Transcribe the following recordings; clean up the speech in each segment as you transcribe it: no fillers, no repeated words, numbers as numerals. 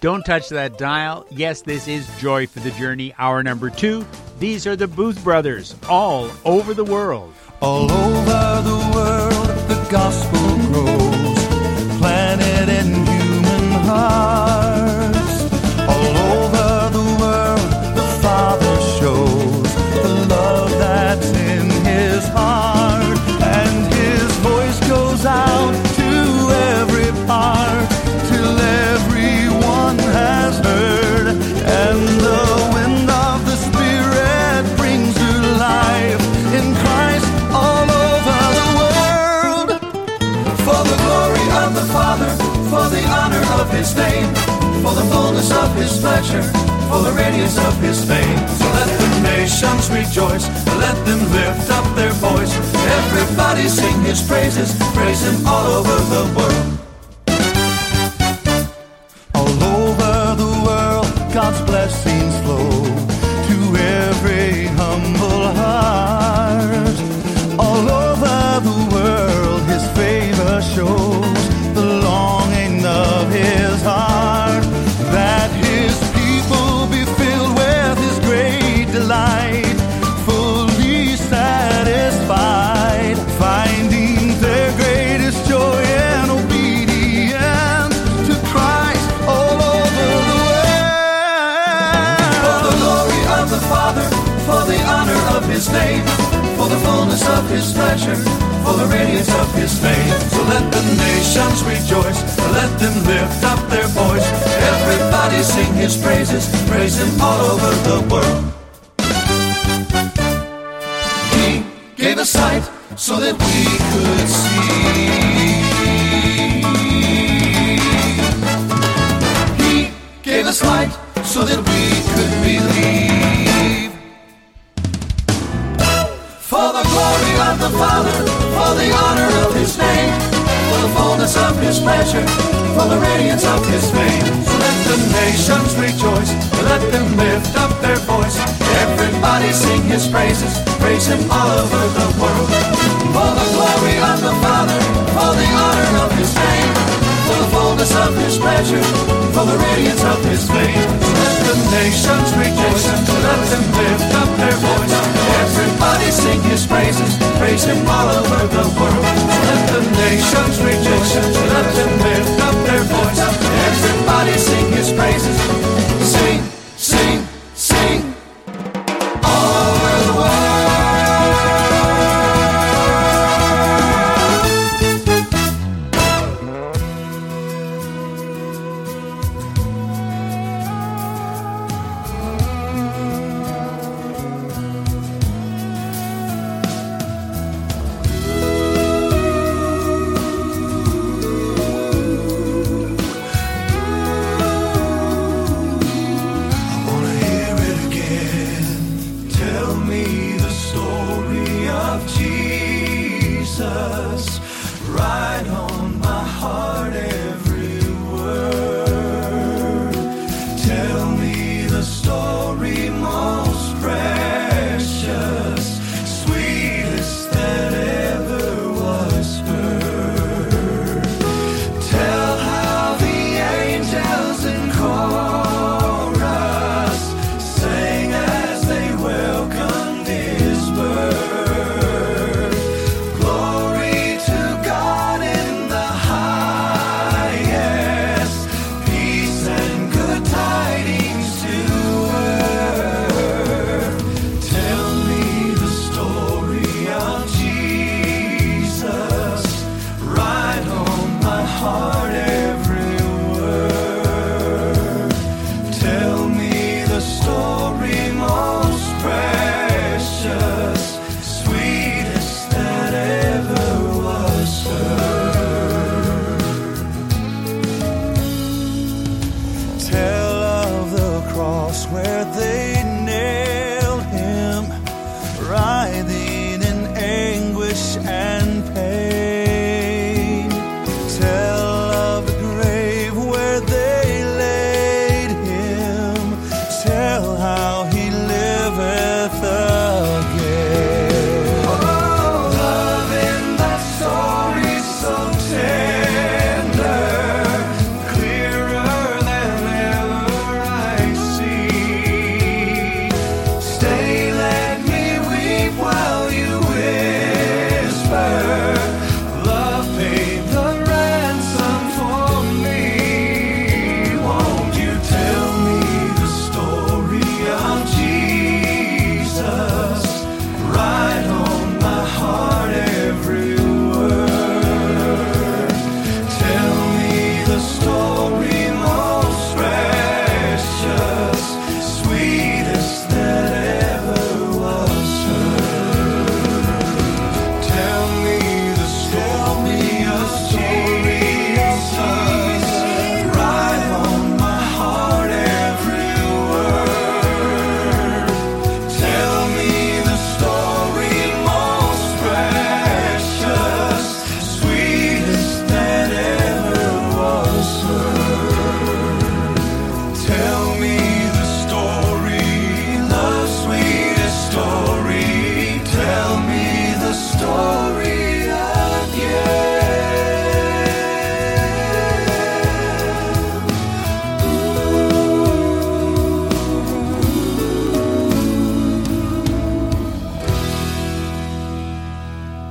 Don't touch that dial. Yes, this is Joy for the Journey, hour number 2. These are the Booth Brothers, all over the world. All over the world, the gospel grows, planted in human hearts. All over the world, the Father shows the love that's in his heart. And his voice goes out to every part, till everyone has heard. And the wind of the Spirit brings new life in Christ all over the world. For the glory of the Father, for the honor of his name, for the fullness of his pleasure, for the radiance of his fame. So let the nations rejoice, let them lift up their voice. Everybody sing his praises, praise him all over the world. All over the world, God's blessings flow to every humble heart. All over the world, his favor shows the longing of his heart, that his people be filled with his great delight, fully satisfied, finding their greatest joy and obedience to Christ all over the world. For the glory of the Father, for the honor of his name, for the fullness of his pleasure, for the radiance of his fame. So let the nations rejoice, let them lift up their voice. Everybody sing his praises, praise him all over the world. He gave us sight so that we could see. He gave us light so that we could believe. For the glory of the Father, for the honor of his name, for the fullness of his pleasure, for the radiance of his fame. So let the nations rejoice, let them lift up their voice. Everybody sing his praises, praise him all over the world. For the glory of the Father, for the honor of his name, for the fullness of his pleasure, for the radiance of his fame. So let the nations rejoice, let them lift up their voice. Everybody sing his praises, praise him all over the world. Let the nations rejoice, let them lift up their voice. Everybody sing his praises, sing, sing, sing, all over the world.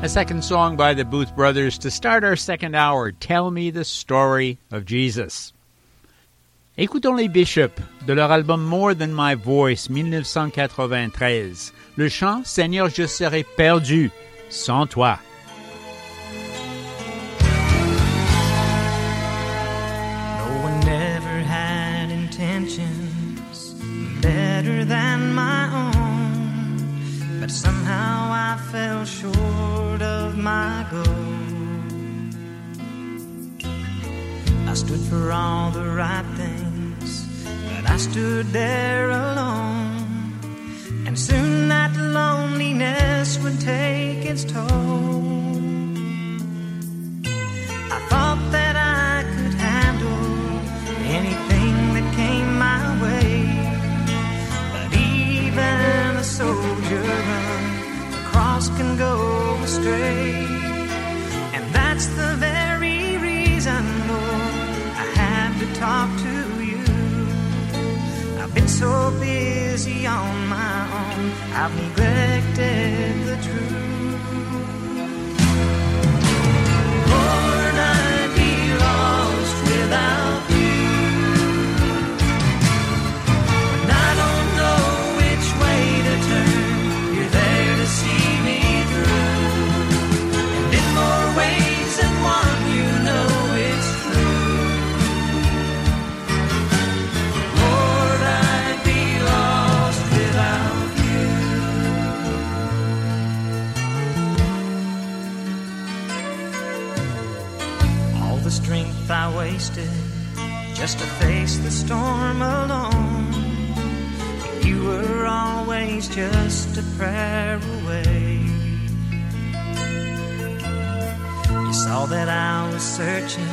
A second song by the Booth Brothers to start our second hour, Tell Me the Story of Jesus. Écoutons les Bishops de leur album More Than My Voice, 1993. Le chant « Seigneur, je serai perdu sans toi ». No one ever had intentions better than my own, but somehow I fell short of my goal. I stood for all the right things, I stood there alone, and soon that loneliness would take its toll. I thought that I could handle anything that came my way, but even a soldier on the cross can go astray, and that's the very reason, Lord, I had to talk to you. I've been so busy on my own, I've neglected the truth. Lord, I'd be lost without you. When I don't know which way to turn, you're there to see me through. And in more ways than one, you know it's true. Strength I wasted just to face the storm alone. You were always just a prayer away. You saw that I was searching,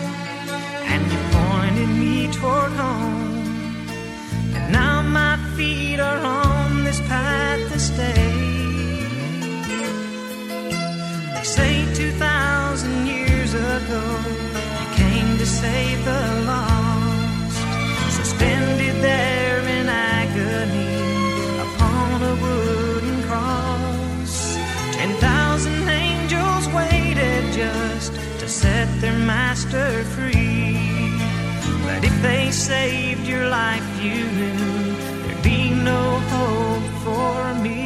and you pointed me toward home. And now my feet are on this path to stay. They say 2,000 years ago save the lost, suspended there in agony upon a wooden cross. 10,000 angels waited just to set their master free. But if they saved your life, you knew there'd be no hope for me.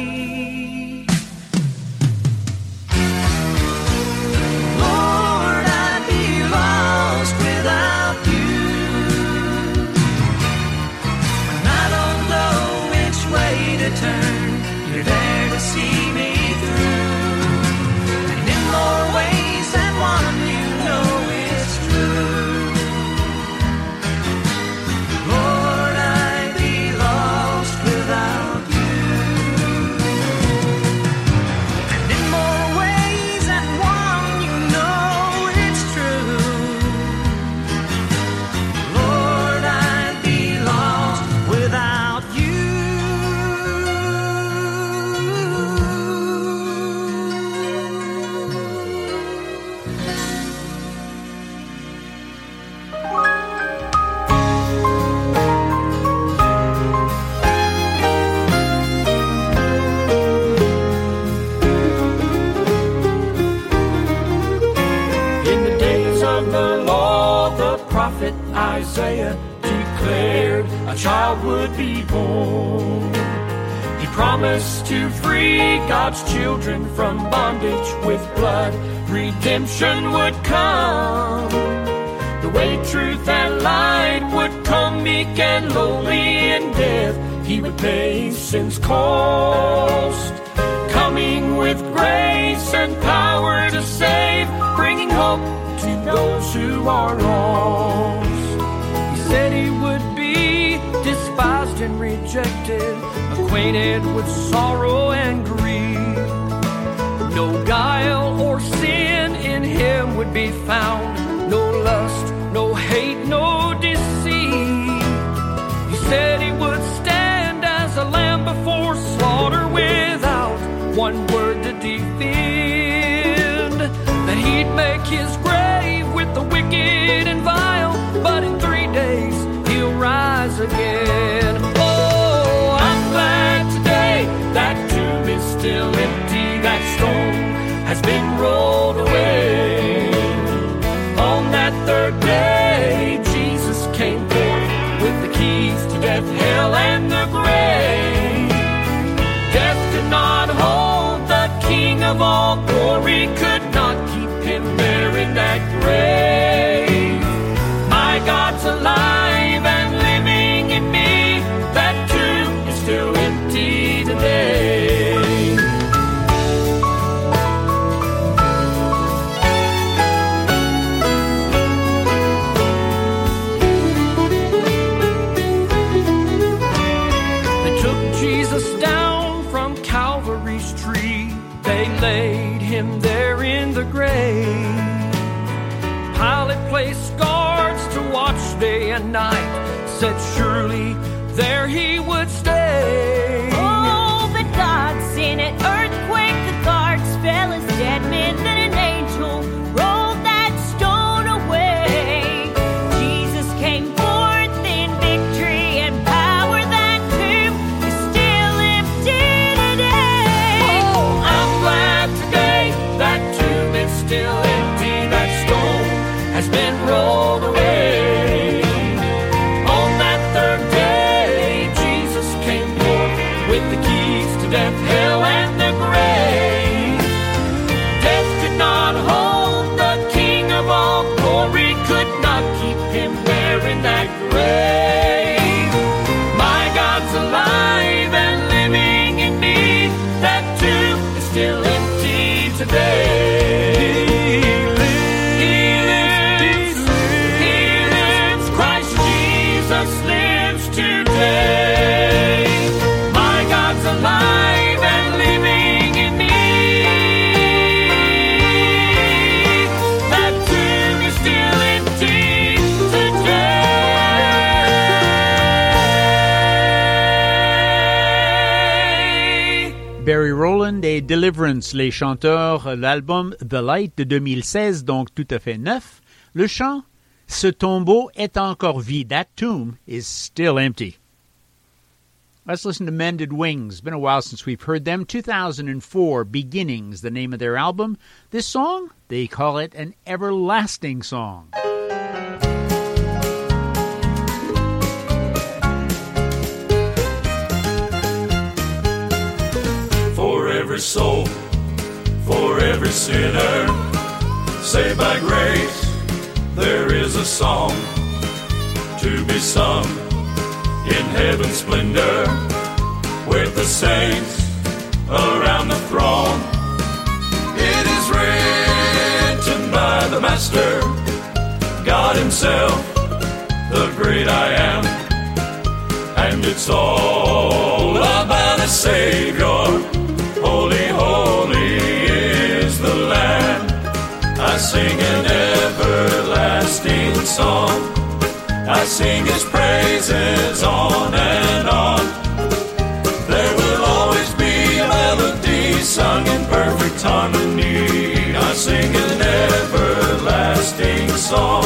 You're there to see me through, and in more ways than one, you know it's true. Lord, I'd be lost without you, and in more ways than one, you know it's true. Lord, I'd be lost without you. Isaiah declared a child would be born. He promised to free God's children from bondage with blood. Redemption would come. The way, truth, and light would come, meek and lowly in death. He would pay sin's cost, coming with grace and power to save, bringing hope to those who are lost. Said he would be despised and rejected, acquainted with sorrow and grief. No guile or sin in him would be found, no lust, no hate, no deceit. He said he would stand as a lamb before slaughter without one word to defend, that he'd make his grave with the wicked and vile, but in 3 days he'll rise again. Oh, I'm glad today that tomb is still empty, that stone has been rolled. hell and the grave. Death could not hold the King of all glory, could not keep him there in that grave. My God's alive and living in me, that tomb is still empty today. Laid him there in the grave. Pilate placed guards to watch day and night, said surely there he would stay. Oh, but God sent an earthquake, the guards fell as dead men, then an angel rolled that stone away. Jesus came forth in victory and power, that tomb is still empty today. Oh, I'm glad today, that tomb is still empty, that stone has been rolled away. On that third day, Jesus came forth with the keys to death, hell, and the grave. Death could not hold the King of all glory, could not keep him there in that grave. My God's alive and living in me, that tomb is still empty today. He lives, Christ Jesus lives today. My God's alive and living in me. That tomb is still empty today. Barry Rowland et Deliverance, les chanteurs, l'album The Light de 2016, donc tout à fait neuf. Le chant, ce tombeau est encore vide. That tomb is still empty. Let's listen to Mended Wings. Been a while since we've heard them. 2004, Beginnings, the name of their album. This song, they call it an everlasting song. For every soul, for every sinner, saved by grace, there is a song to be sung in heaven's splendor, with the saints around the throne. It is written by the Master, God Himself, the great I am, and it's all about a Savior. Holy, holy is the Lamb. I sing an everlasting song. I sing His praises on and on. There will always be a melody sung in perfect harmony. I sing an everlasting song.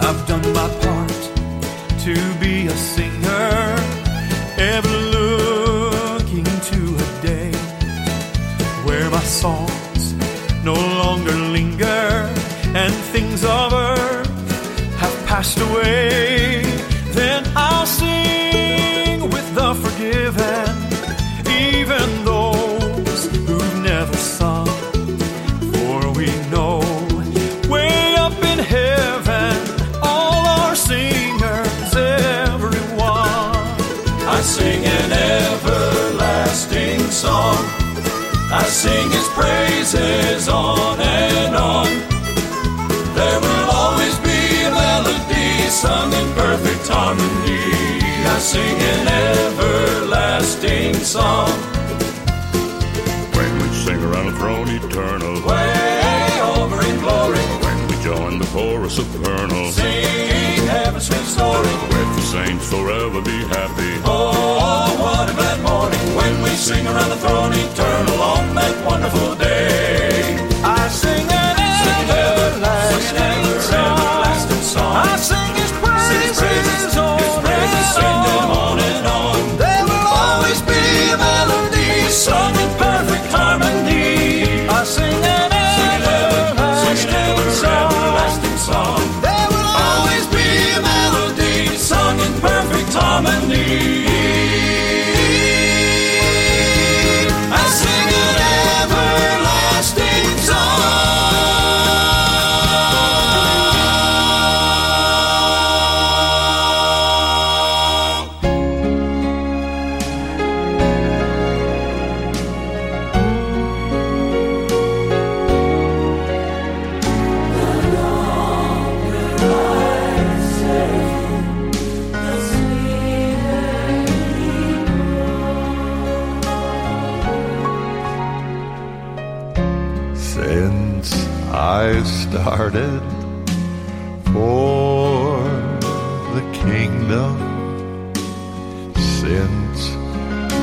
I've done my part to be a singer, ever looking to a day where my songs no longer linger and things of earth have passed away. Then I'll sing with the forgiven, even those who've never sung. For we know way up in heaven, all our singers, everyone. I sing an everlasting song. I sing His praises on and on. There will always be a melody sung in perfect harmony. I sing an everlasting song. When we sing around the throne eternal, way over in glory. When we join the chorus of eternal, sing heaven's sweet story. With the saints forever be happy. Oh, what a glad morning. When we sing around the throne eternal on that wonderful day. I sing an everlasting song. I sing His praises on and on. There will always be a melody sung in perfect harmony. I sing an everlasting song. There will always be a melody sung in perfect harmony. Started for the kingdom since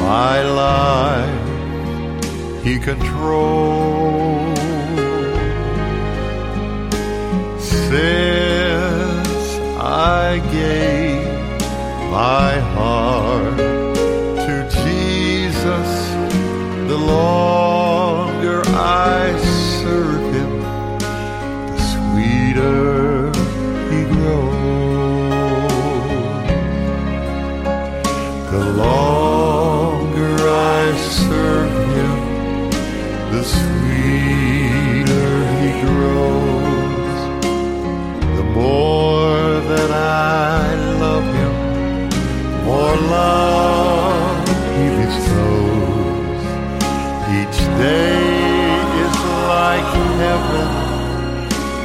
my life He controlled. Since I gave my heart to Jesus, the longer I serve, He grows. The longer I serve Him, the sweeter He grows. The more that I love Him, more love He bestows. Each day is like heaven,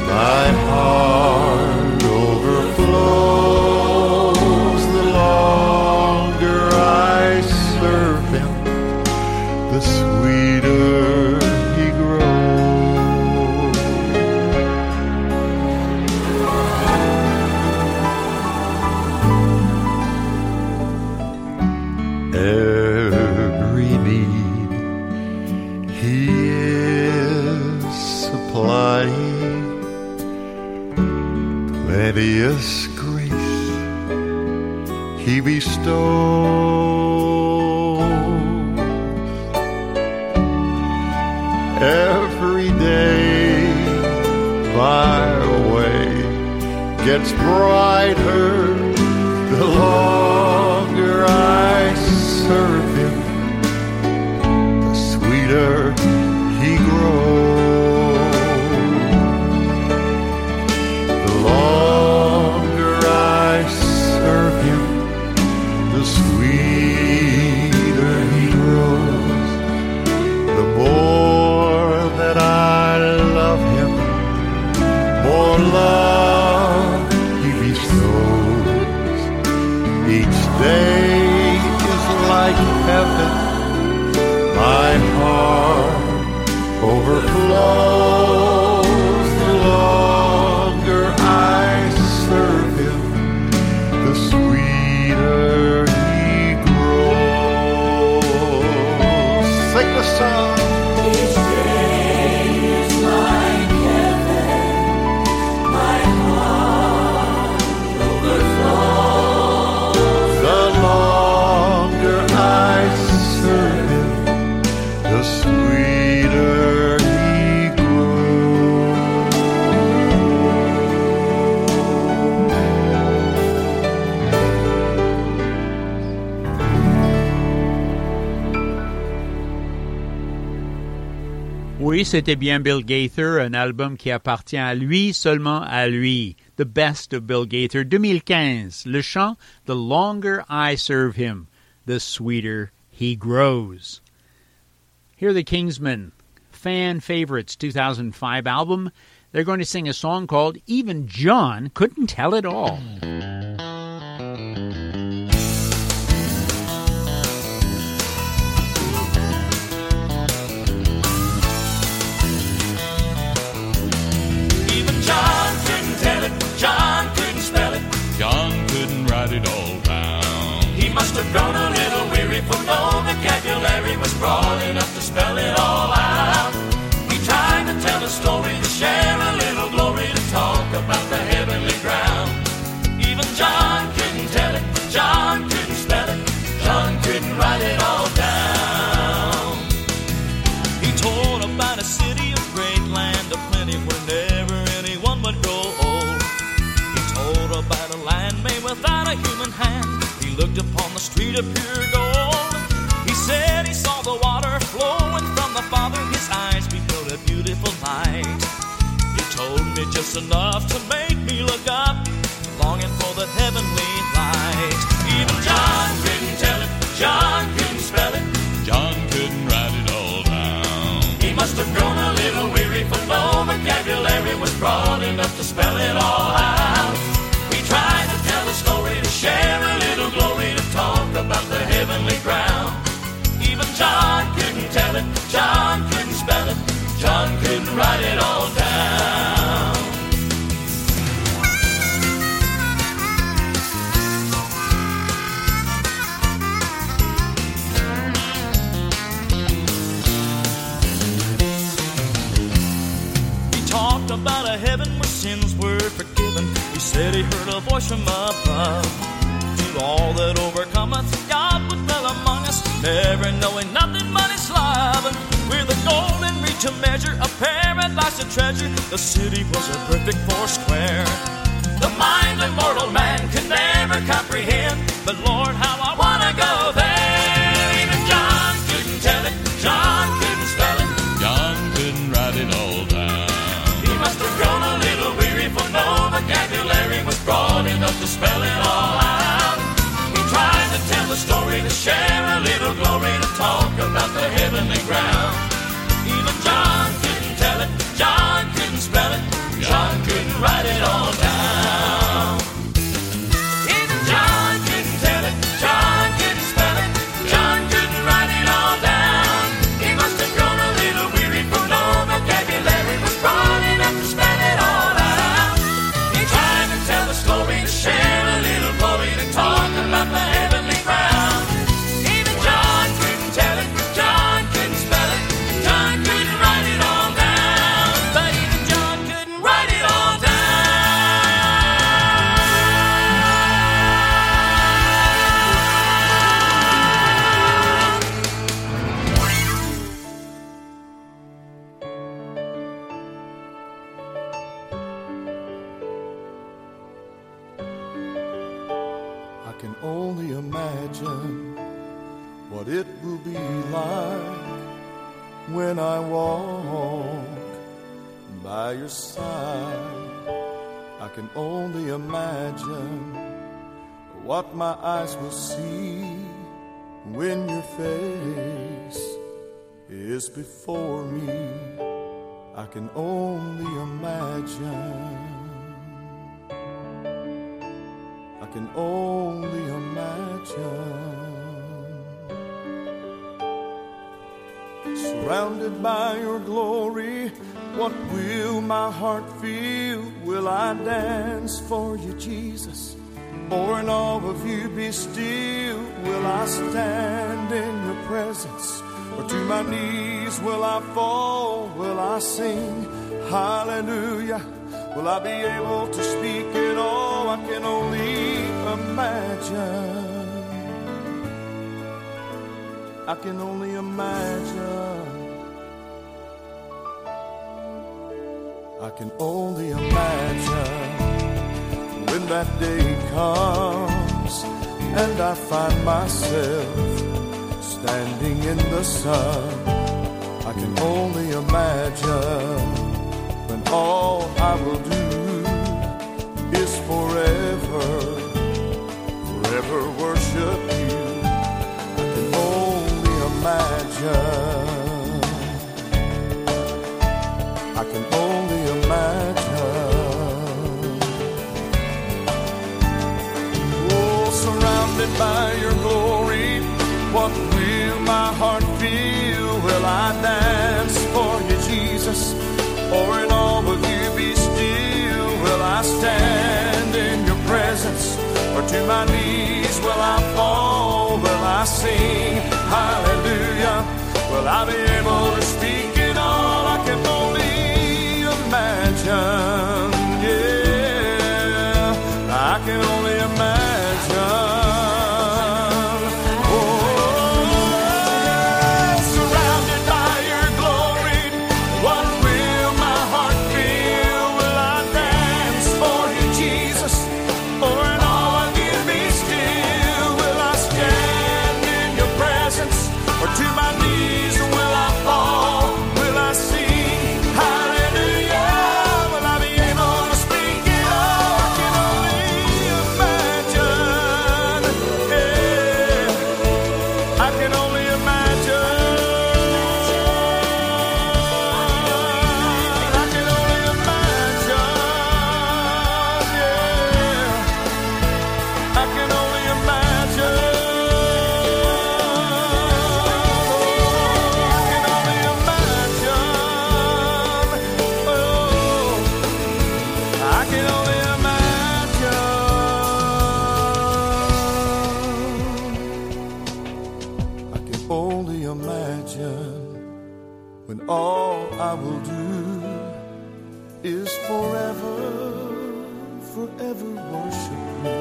my heart overflows. The longer I serve Him, the sweeter He grows. Every need He is supplying, plenteous grace He bestows. Every day my way gets brighter, the longer I serve Him, the sweeter He grows. Love He bestows. Each day is like heaven, my heart overflows. The longer I serve Him, the sweeter He grows. Sing the song. Oui, c'était bien Bill Gaither, un album qui appartient à lui, seulement à lui. The Best of Bill Gaither, 2015. Le chant, The Longer I Serve Him, The Sweeter He Grows. Here are the Kingsmen, fan favorites, 2005 album. They're going to sing a song called Even John Couldn't Tell It All. John couldn't spell it, John couldn't write it all down. He must have grown a little weary, for no vocabulary was broad enough to spell it all out. He tried to tell a story, to share a little glory, to talk about the heavenly ground. Even John couldn't tell it, John couldn't spell it, John couldn't write it all down. He told about a city, a great land, a plenty where never anyone would go. About a land made without a human hand, he looked upon the the street of pure gold. He said he saw the water flowing from the Father. His eyes beheld a beautiful light. He told me just enough to make me look up, longing for the heavenly light. Even John couldn't tell it. John couldn't spell it. John couldn't write it all down. He must have grown a little weary, for no vocabulary was broad enough to spell it all out. He tried to tell the story, to share a little glory, to talk about the heavenly ground. Even John couldn't tell it. John couldn't spell it. John couldn't write it all down. About a heaven where sins were forgiven. He said he heard a voice from above. To all that overcometh, God would dwell among us, never knowing nothing but his love. With a golden reach, a measure, a paradise, a treasure, the city was a perfect four square. The mind of mortal man could never comprehend, but Lord, how I want to go there. Even John couldn't tell it. John couldn't spell it. John couldn't write it all down. Grown a little weary, for no vocabulary was broad enough to spell it all out. He tried to tell the story, to share a little glory, to talk about the heavenly ground. Even John couldn't tell it. John couldn't spell it. John couldn't write it all down. Even John couldn't tell it. John couldn't spell it. John couldn't write it all down. He must have grown a little weary, for no vocabulary was broad enough to spell it all out. When I walk by your side, I can only imagine what my eyes will see when your face is before me. I can only imagine. I can only imagine. Surrounded by your glory, what will my heart feel? Will I dance for you, Jesus? Or in awe of you be still? Will I stand in your presence? Or to my knees will I fall? Will I sing hallelujah? Will I be able to speak at all? I can only imagine. I can only imagine. I can only imagine when that day comes and I find myself standing in the sun. I can only imagine when all I will do is forever, forever worship you. I can only imagine. Oh, surrounded by your glory, what will my heart feel? Will I dance for you, Jesus? Or in awe of you be still? Will I stand in your presence? Or to my knees will I fall? Will I sing hallelujah? Will I be able to speak it all? I can only imagine. Yeah, I can only imagine. Oh, surrounded by your glory, what will my heart feel? Will I dance for you, Jesus? Or in all of you be still? Will I stand? only imagine when all I will do is forever worship you.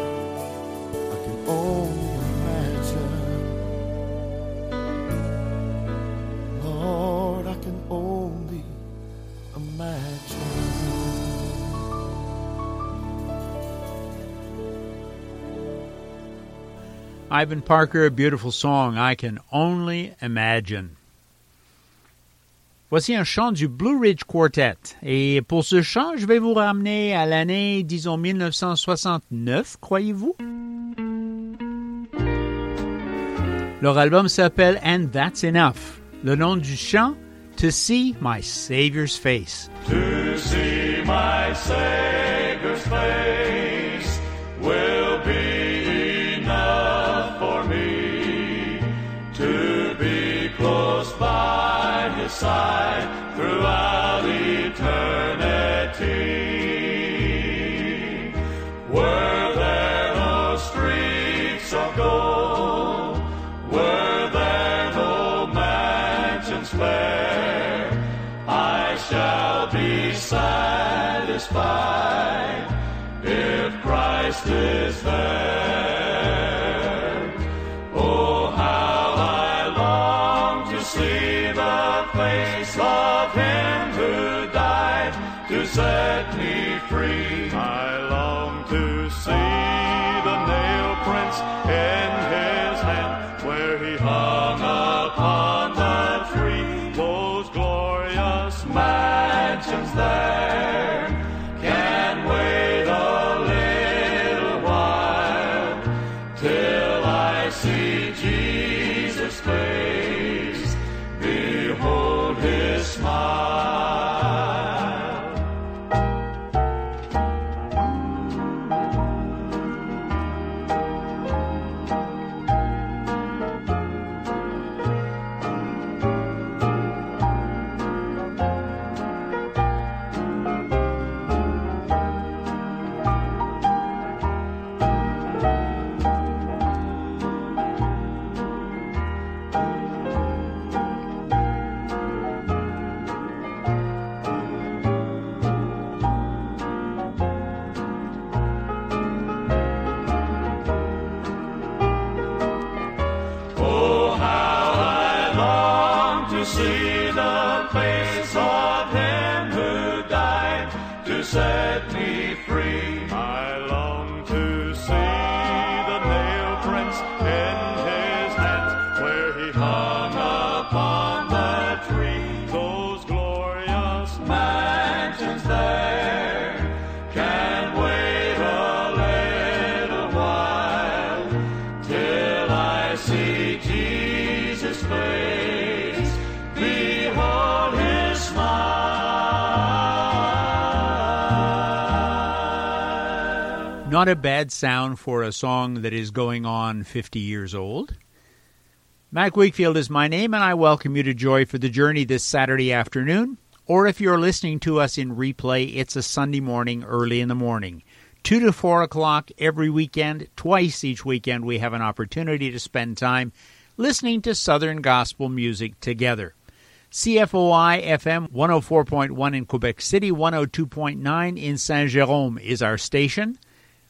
I can only imagine, Lord, I can only imagine. Ivan Parker, a beautiful song, I Can Only Imagine. Voici un chant du Blue Ridge Quartet. Et pour ce chant, je vais vous ramener à l'année, disons, 1969, croyez-vous? Leur album s'appelle And That's Enough. Le nom du chant, To See My Savior's Face. To see my Savior's face will be enough. By his side throughout eternity. Were there no streets of gold? Were there no mansions fair? I shall be satisfied if Christ is there. Face of him who died to set me free. I long to see the nail prints in his hand where he hung upon the tree. Those glorious mansions there can wait a little while till I see Jesus' face. Not a bad sound for a song that is going on 50 years old. Mac Wakefield is my name, and I welcome you to Joy for the Journey this Saturday afternoon. Or if you're listening to us in replay, it's a Sunday morning, early in the morning. 2 to 4 o'clock every weekend, twice each weekend, we have an opportunity to spend time listening to Southern Gospel music together. CFOI FM 104.1 in Quebec City, 102.9 in Saint-Jérôme is our station.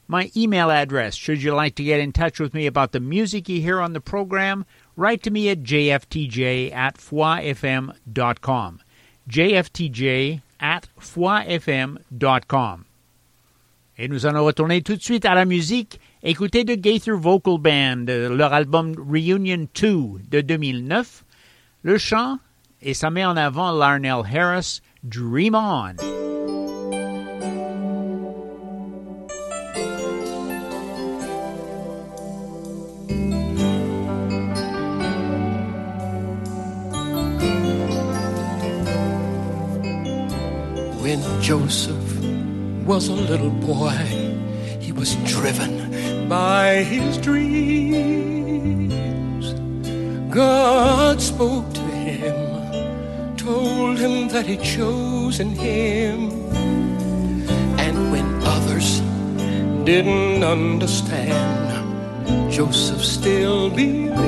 My email address, should you like to get in touch with me about the music you hear on the program, write to me at jftj@foifm.com. jftj@foifm.com. Et nous allons retourner tout de suite à la musique. Écoutez de Gaither Vocal Band, leur album Reunion 2 de 2009. Le chant, et ça met en avant Larnell Harris, Dream On. When Joseph was a little boy, he was driven by his dreams. God spoke to him, told him that he'd chosen him. And when others didn't understand, Joseph still believed.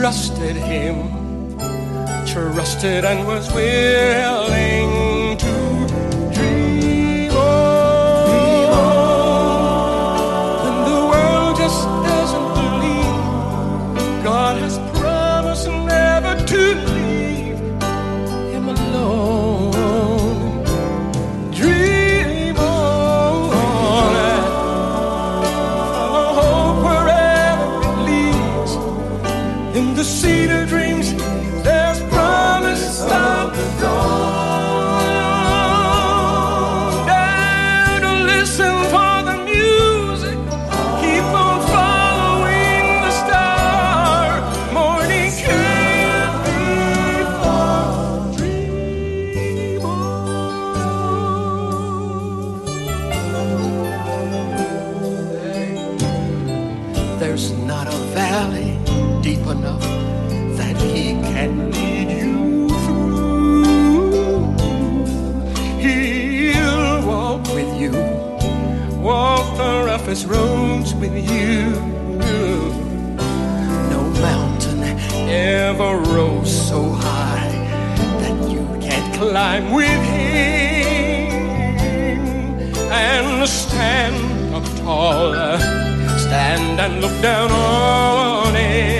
trusted him, trusted and was willing to dream on. And the world just doesn't believe God has promised never to leave him alone. Dream on, follow hope wherever it leads. In the seed of dreams, there's promise of the dawn. Dare to listen for the music. Keep on following the star. Morning can't be far. Dream on. There's not a valley deep enough that he can lead you through. He'll walk with you, walk the roughest roads with you. No mountain ever rose so high that you can't climb with him. And stand up tall, stand and look down on it.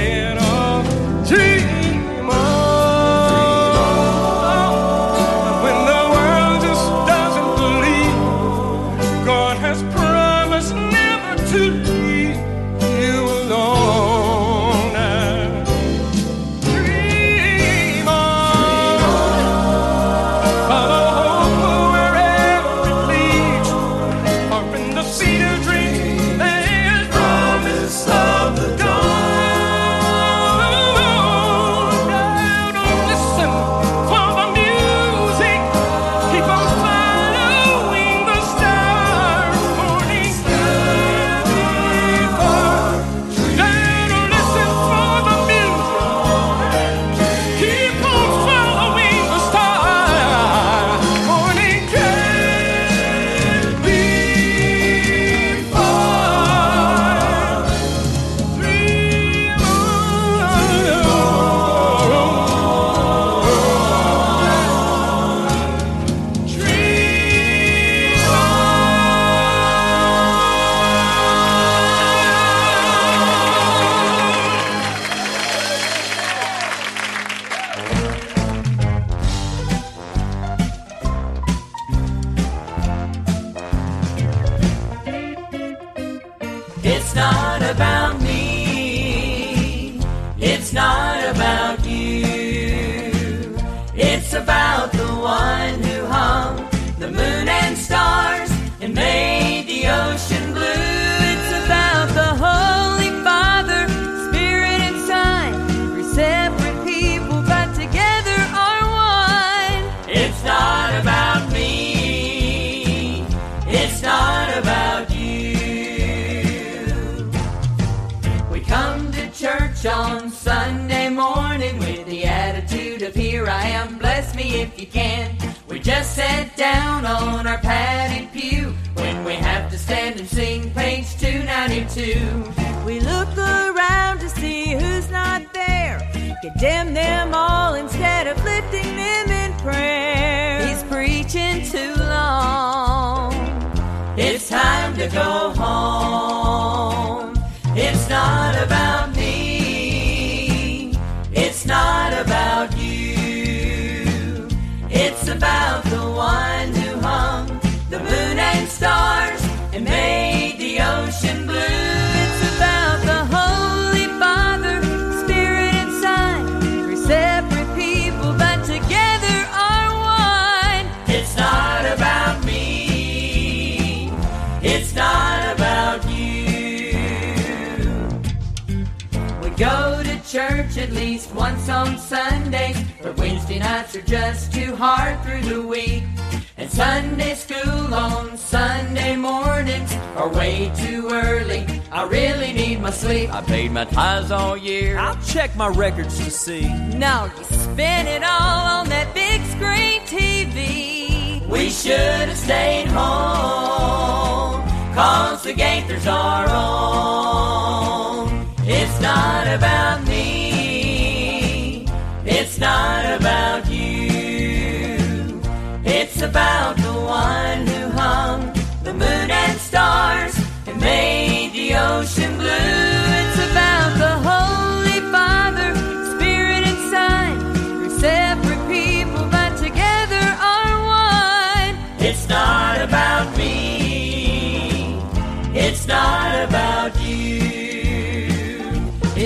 My records to see. Now you spin it all on that big screen TV. We should have stayed home, cause the Gaithers are on. It's not about me.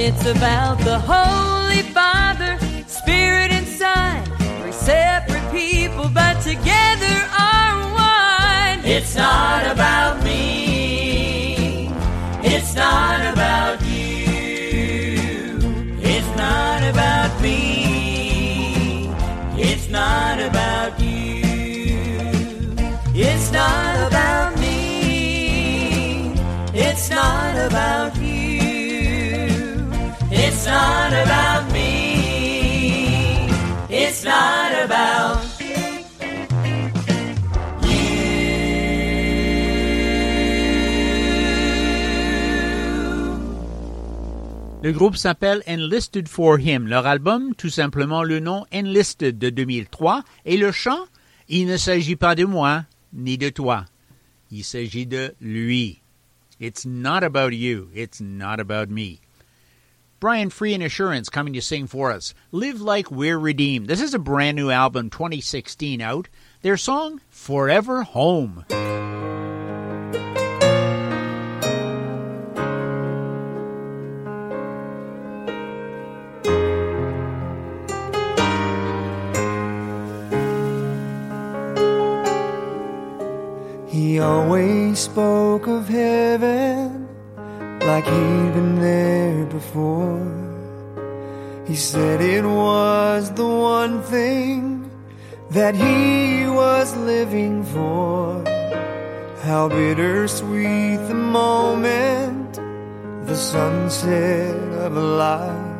It's about the Holy Father, Spirit inside. We're separate people, but together are one. It's not about me. It's not about you. It's not about me. It's not about you. It's not about me. It's not about you. It's not about me. It's not about you. Le groupe s'appelle Enlisted for Him. Leur album, tout simplement le nom Enlisted de 2003. Et le chant, il ne s'agit pas de moi, ni de toi. Il s'agit de lui. It's not about you. It's not about me. Brian Free and Assurance coming to sing for us. Live Like We're Redeemed. This is a brand new album, 2016 out. Their song, Forever Home. He always spoke of heaven like he'd been there before. He said it was the one thing that he was living for. How bittersweet the moment, the sunset of a life,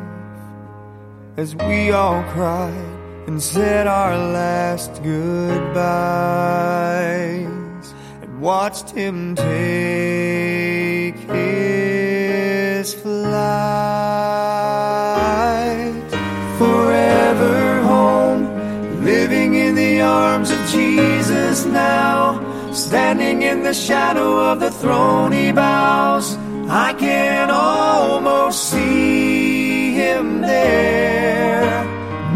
as we all cried and said our last goodbyes, and watched him take his flight. Forever home, living in the arms of Jesus now. Standing in the shadow of the throne he bows. I can almost see him there.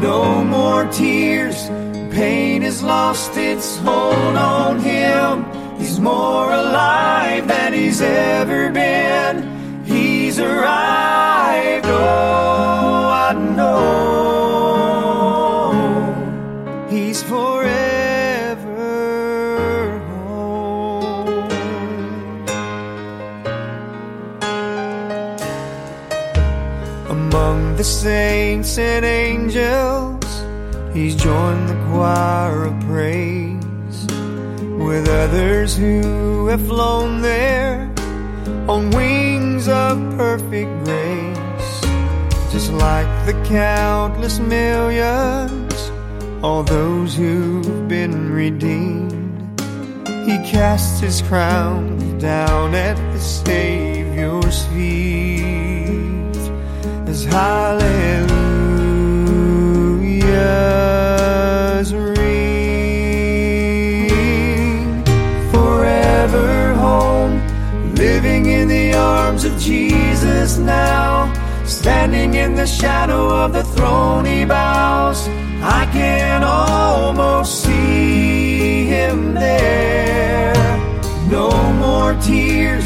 No more tears, pain has lost its hold on him. He's more alive than he's ever been. He's arrived, oh, I know. He's forever home. Among the saints and angels, he's joined the choir of praise with others who have flown there on wings of perfect grace. Just like the countless millions, all those who've been redeemed, he casts his crown down at the Savior's feet as hallelujahs ring. Forever home, living in the arms of Jesus now. Standing in the shadow of the throne he bows. I can almost see him there. No more tears,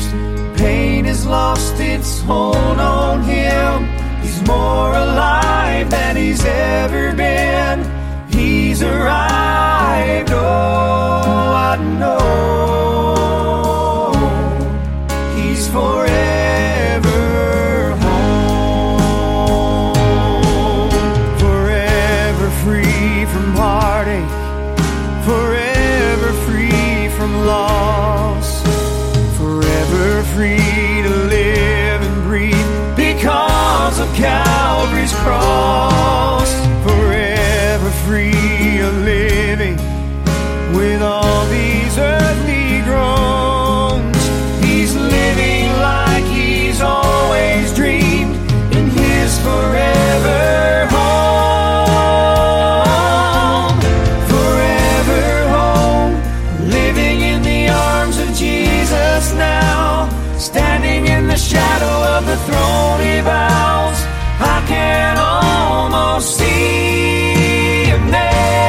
pain has lost its hold on him. He's more alive than he's ever been. He's arrived, oh, I know. Forever home, forever free from heartache, forever free from loss, forever free to live and breathe because of Calvary's cross, forever free of living with all these earthly groans. Forever home, forever home, living in the arms of Jesus now. Standing in the shadow of the throne he bows. I can almost see him there.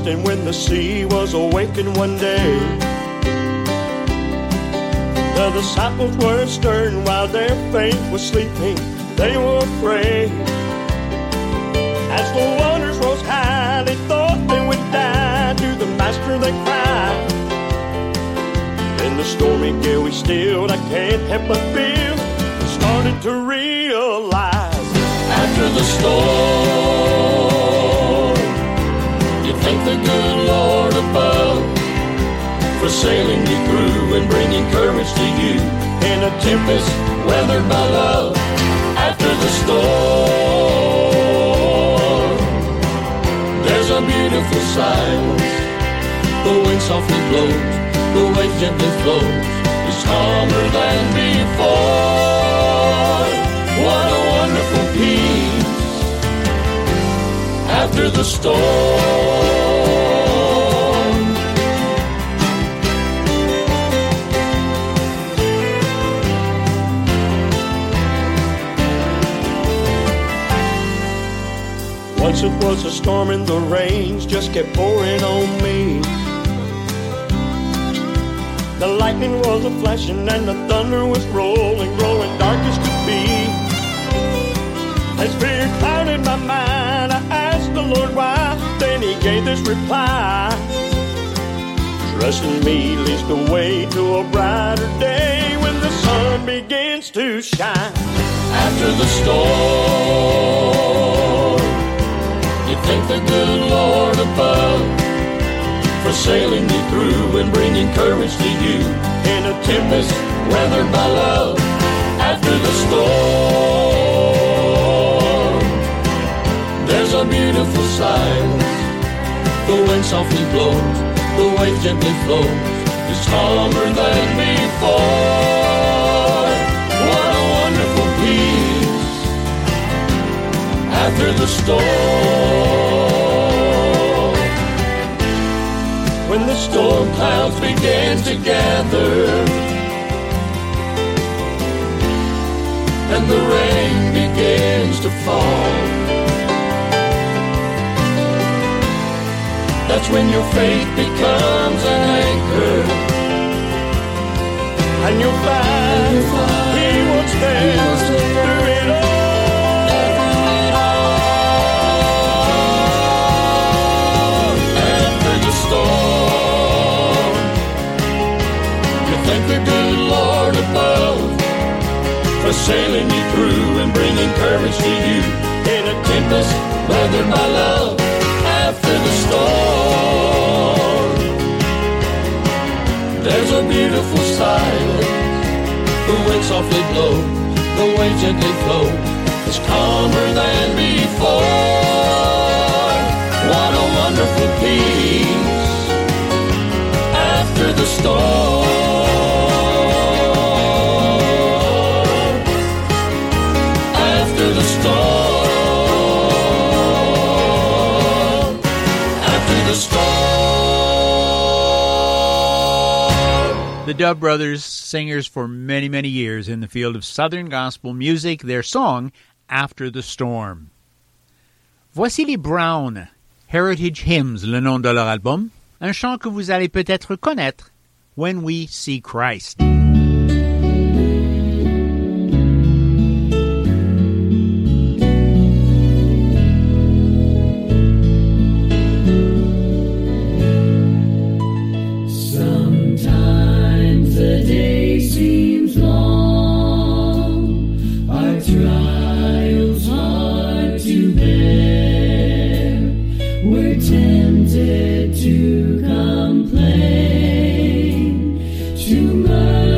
past, and when the sea was awakened one day, the disciples were stern while their faith was sleeping. They were afraid. As the waters rose high, they thought they would die. To the Master they cried. In the stormy gale we stilled, I can't help but feel I started to realize. After the storm, you thank the good Lord above for sailing you through and bringing courage to you in a tempest weathered by love. After the storm, there's a beautiful silence. The wind softly blows, the waves gently flows. It's calmer than before. What a wonderful peace after the storm. Once it was a storm and the rains just kept pouring on me. The lightning was a-flashing and the thunder was rolling, growing dark as could be. As fear clouded my mind, I asked the Lord why. Then he gave this reply: trust in me leads the way to a brighter day when the sun begins to shine. After the storm, you thank the good Lord above for sailing you through and bringing courage to you in a tempest weathered by love. After the storm, there's a beautiful silence. The wind softly blows, the wave gently flows. It's calmer than before. What a wonderful peace after the storm. When the storm clouds began to gather and the rain begins to fall, that's when your faith becomes an anchor, and you'll find He will stand through it all. The good Lord above for sailing you through and bringing courage to you in a tempest weathered by love. After the storm, there's a beautiful silence. The wind softly blows, the waves gently flow. It's calmer than before. What a wonderful peace after the storm. The Dub Brothers, singers for many, many years in the field of Southern Gospel music, their song, After the Storm. Voici les Brown Heritage Hymns, le nom de leur album, un chant que vous allez peut-être connaître, When We See Christ. Tempted to complain, to murmur.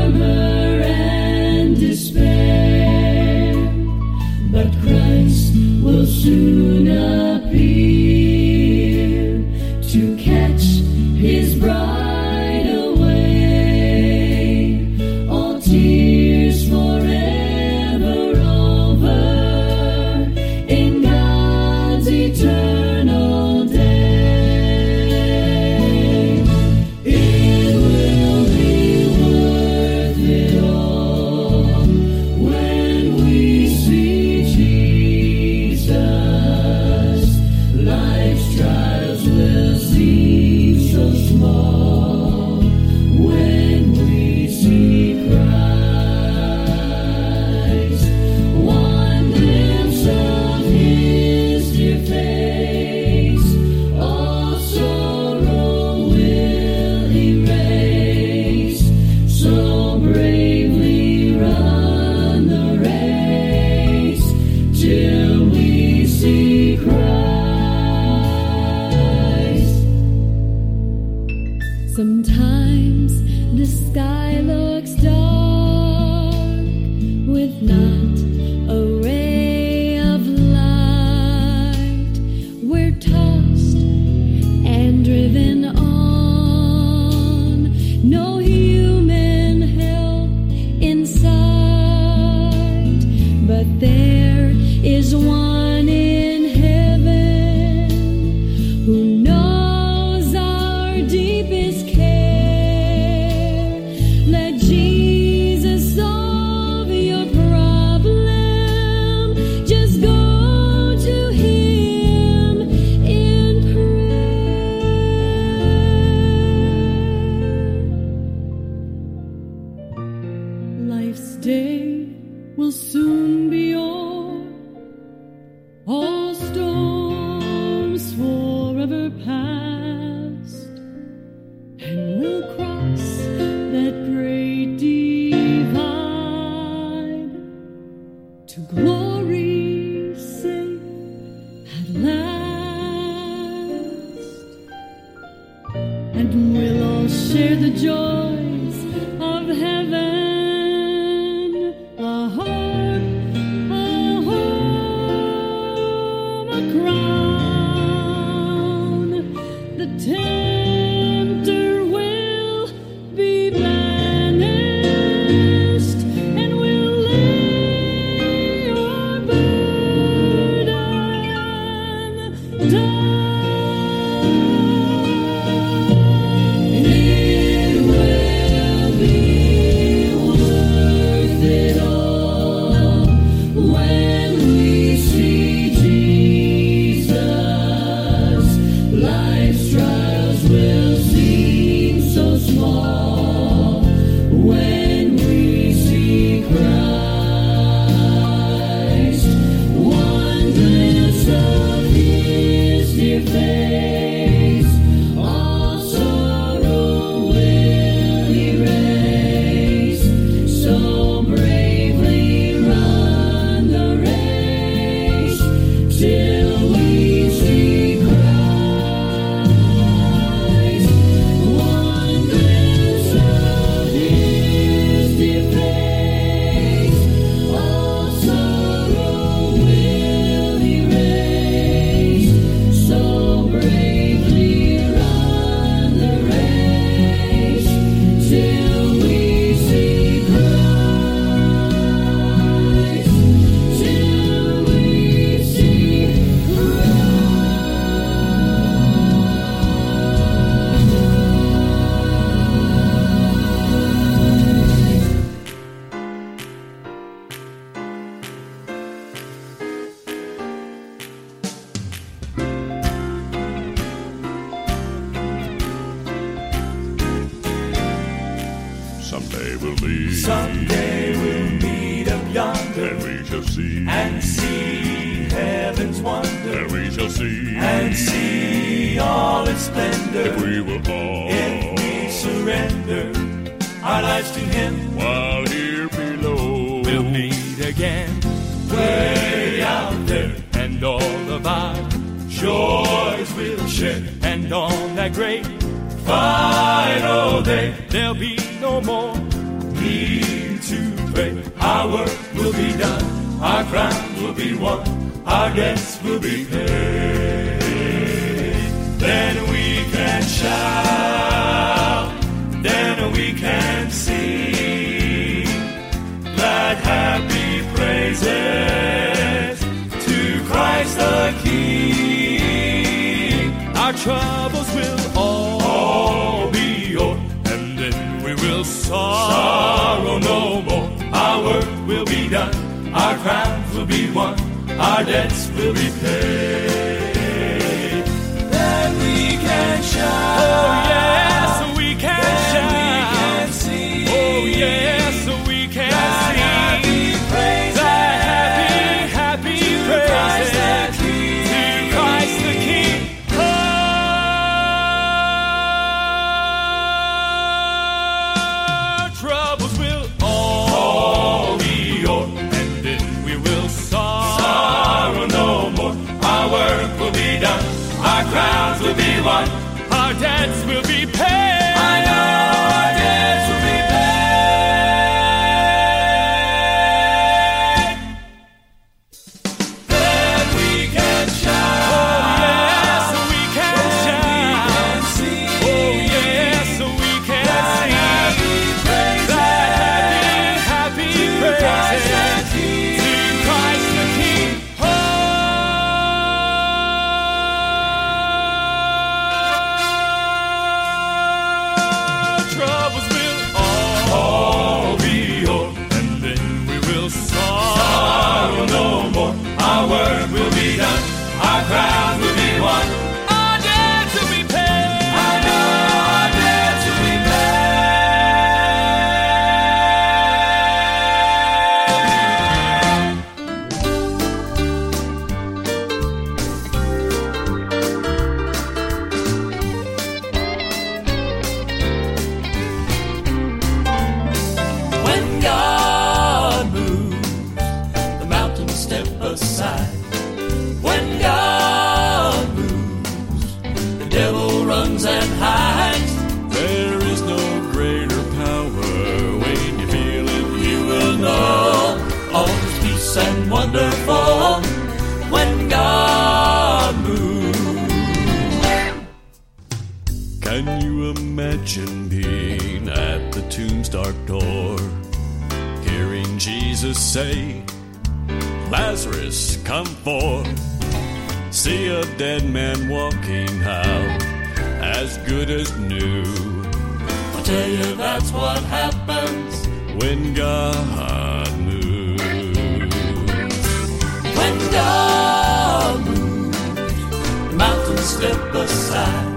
marvelous and wonderful when God moves. Can you imagine being at the tomb's dark door, hearing Jesus say, Lazarus, come forth. See a dead man walking out, as good as new. I tell you, that's what happens when God moves. When God moves, mountains step aside.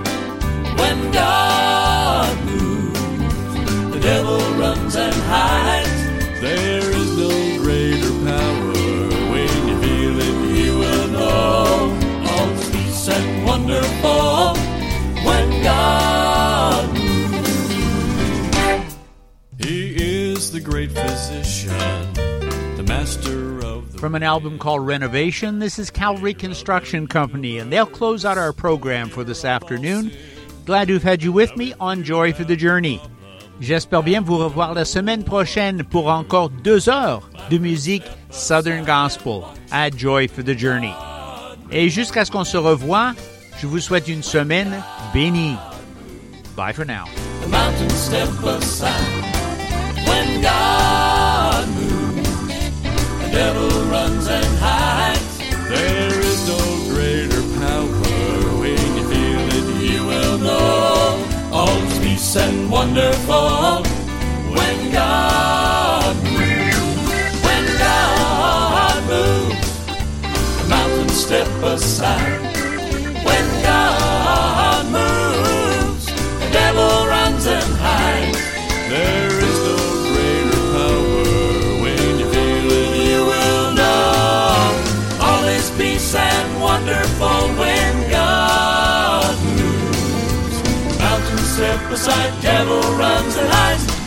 When God moves, the devil runs and hides. There is no greater power when you feel it, you will know. All is peace and wonderful when God moves. The great physician, the master of the... From an album called Renovation, this is Calvary Construction Company, and they'll close out our program for this afternoon. Glad to have had you with me on Joy for the Journey. J'espère bien vous revoir la semaine prochaine pour encore 2 heures de musique Southern Gospel à Joy for the Journey. Et jusqu'à ce qu'on se revoie, je vous souhaite une semaine bénie. Bye for now. The mountains step aside. When God moves, the devil runs and hides. There is no greater power. When you feel it, you will know. All is peace and wonderful when God moves. When God moves, the mountains step aside. When God moves, the devil runs and hides. There is no and wonderful when God moves. Mountains step aside, devil runs and hides.